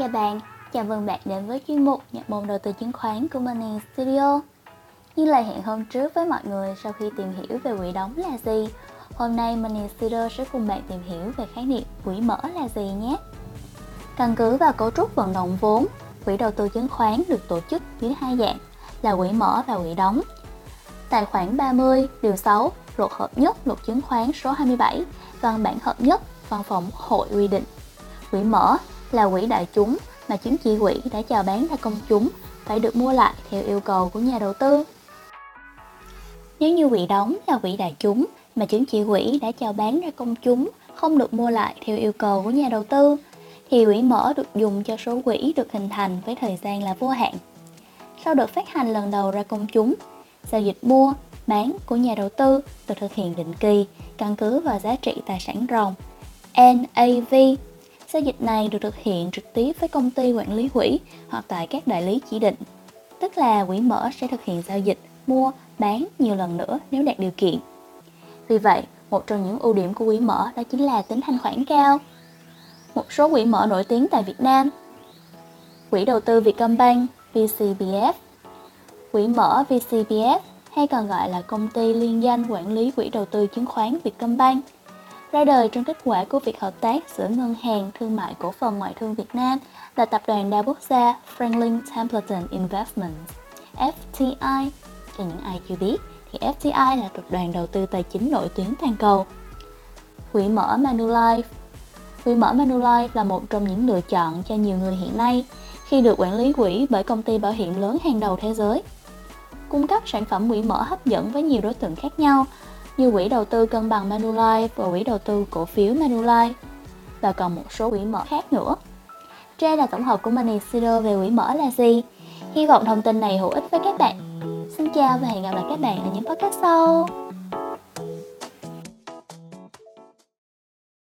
Chào bạn, chào mừng bạn đến với chuyên mục nhập môn đầu tư chứng khoán của Money Studio. Như lời hẹn hôm trước với mọi người, sau khi tìm hiểu về quỹ đóng là gì, hôm nay Money Studio sẽ cùng bạn tìm hiểu về khái niệm quỹ mở là gì nhé. Căn cứ vào cấu trúc vận động vốn, quỹ đầu tư chứng khoán được tổ chức dưới hai dạng là quỹ mở và quỹ đóng. Tại khoản 30 điều 6 luật hợp nhất luật chứng khoán số 27 văn bản hợp nhất văn phòng hội quy định, quỹ mở là quỹ đại chúng mà chứng chỉ quỹ đã chào bán ra công chúng phải được mua lại theo yêu cầu của nhà đầu tư. Nếu như quỹ đóng là quỹ đại chúng mà chứng chỉ quỹ đã chào bán ra công chúng không được mua lại theo yêu cầu của nhà đầu tư, thì quỹ mở được dùng cho số quỹ được hình thành với thời gian là vô hạn. Sau đợt phát hành lần đầu ra công chúng, giao dịch mua, bán của nhà đầu tư được thực hiện định kỳ căn cứ vào giá trị tài sản ròng NAV. Giao dịch này được thực hiện trực tiếp với công ty quản lý quỹ hoặc tại các đại lý chỉ định, tức là quỹ mở sẽ thực hiện giao dịch mua, bán nhiều lần nữa nếu đạt điều kiện. Vì vậy, một trong những ưu điểm của quỹ mở đó chính là tính thanh khoản cao. Một số quỹ mở nổi tiếng tại Việt Nam: quỹ đầu tư Vietcombank (VCBF), quỹ mở VCBF hay còn gọi là công ty liên danh quản lý quỹ đầu tư chứng khoán Vietcombank, ra đời trong kết quả của việc hợp tác giữa Ngân hàng Thương mại Cổ phần Ngoại thương Việt Nam là Tập đoàn đa quốc gia Franklin Templeton Investments (FTI). Cho những ai chưa biết thì FTI là tập đoàn đầu tư tài chính nổi tiếng toàn cầu. Quỹ mở Manulife. Quỹ mở Manulife là một trong những lựa chọn cho nhiều người hiện nay khi được quản lý quỹ bởi công ty bảo hiểm lớn hàng đầu thế giới, cung cấp sản phẩm quỹ mở hấp dẫn với nhiều đối tượng khác nhau như quỹ đầu tư cân bằng Manulife và quỹ đầu tư cổ phiếu Manulife và còn một số quỹ mở khác nữa. Trên là tổng hợp của Money Studio về quỹ mở là gì. Hy vọng thông tin này hữu ích với các bạn. Xin chào và hẹn gặp lại các bạn ở những podcast sau.